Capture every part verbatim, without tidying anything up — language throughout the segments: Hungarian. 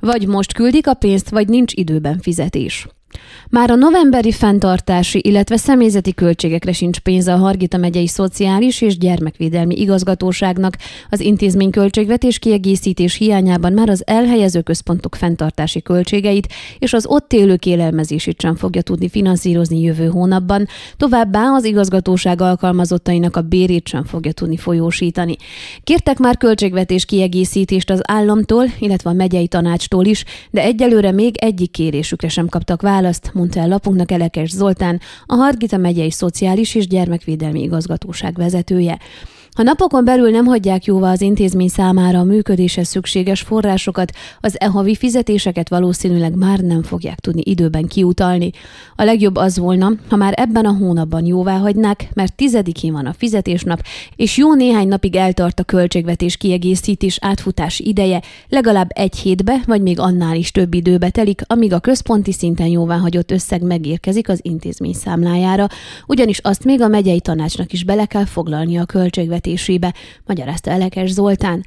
Vagy most küldik a pénzt, vagy nincs időben fizetés. Már a novemberi fenntartási, illetve személyzeti költségekre sincs pénze a Hargita megyei Szociális és Gyermekvédelmi Igazgatóságnak, az intézmény költségvetés kiegészítés hiányában már az elhelyező központok fenntartási költségeit és az ott élők élelmezését sem fogja tudni finanszírozni jövő hónapban, továbbá az igazgatóság alkalmazottainak a bérét sem fogja tudni folyósítani. Kértek már költségvetés kiegészítést az államtól, illetve a megyei tanácstól is, de egyelőre még egyik kérésükre sem kaptak választ. Választ, mondta el lapunknak Elekes Zoltán, a Hargita megyei Szociális és Gyermekvédelmi Igazgatóság vezetője. Ha napokon belül nem hagyják jóvá az intézmény számára a működéshez szükséges forrásokat, az e-havi fizetéseket valószínűleg már nem fogják tudni időben kiutalni. A legjobb az volna, ha már ebben a hónapban jóvá hagynák, mert tizedikén van a fizetésnap, és jó néhány napig eltart a költségvetés kiegészítés átfutás ideje, legalább egy hétbe, vagy még annál is több időbe telik, amíg a központi szinten jóváhagyott összeg megérkezik az intézmény számlájára, ugyanis azt még a megyei tanácsnak is bele kell foglalni a költségvetés. Magyarázta Elekes Zoltán.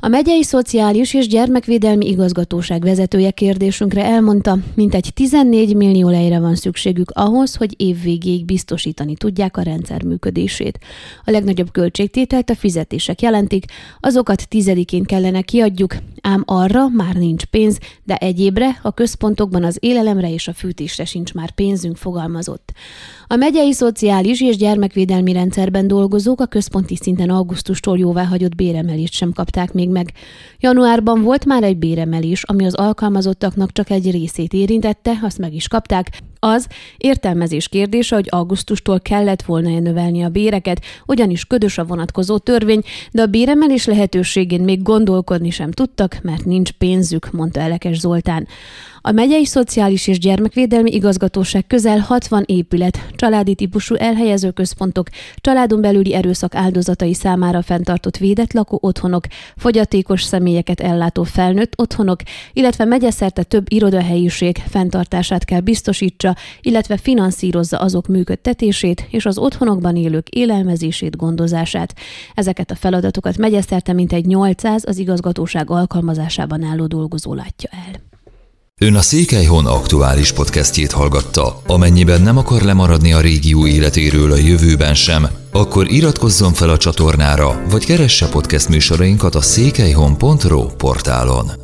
A megyei Szociális és Gyermekvédelmi Igazgatóság vezetője kérdésünkre elmondta, mintegy tizennégy millió lejre van szükségük ahhoz, hogy év végéig biztosítani tudják a rendszer működését. A legnagyobb költségtételt a fizetések jelentik, azokat tizedikén kellene kiadjuk, ám arra már nincs pénz, de egyébre, a központokban az élelemre és a fűtésre sincs már pénzünk, fogalmazott. A megyei Szociális és Gyermekvédelmi rendszerben dolgozók a központi szinten augusztustól jóváhagyott béremelést sem kapták még meg. Januárban volt már egy béremelés, ami az alkalmazottaknak csak egy részét érintette, azt meg is kapták. Az értelmezés kérdése, hogy augusztustól kellett volna növelni a béreket, ugyanis ködös a vonatkozó törvény, de a béremelés lehetőségén még gondolkodni sem tudtak, mert nincs pénzük, mondta Elekes Zoltán. A megyei Szociális és Gyermekvédelmi Igazgatóság közel hatvan épület, családi típusú elhelyező központok, családon belüli erőszak áldozatai számára fenntartott védett lakó otthonok, fogyatékos személyeket ellátó felnőtt otthonok, illetve megyeszerte több irodahelyiség fenntartását kell biztosítsa, illetve finanszírozza azok működtetését és az otthonokban élők élelmezését, gondozását. Ezeket a feladatokat megyeszerte mintegy nyolcszáz az igazgatóság alkalmazásában álló dolgozó látja el. Ön a Székelyhon aktuális podcastjét hallgatta. Amennyiben nem akar lemaradni a régió életéről a jövőben sem, akkor iratkozzon fel a csatornára, vagy keresse podcast műsorainkat a székelyhon pont ro portálon.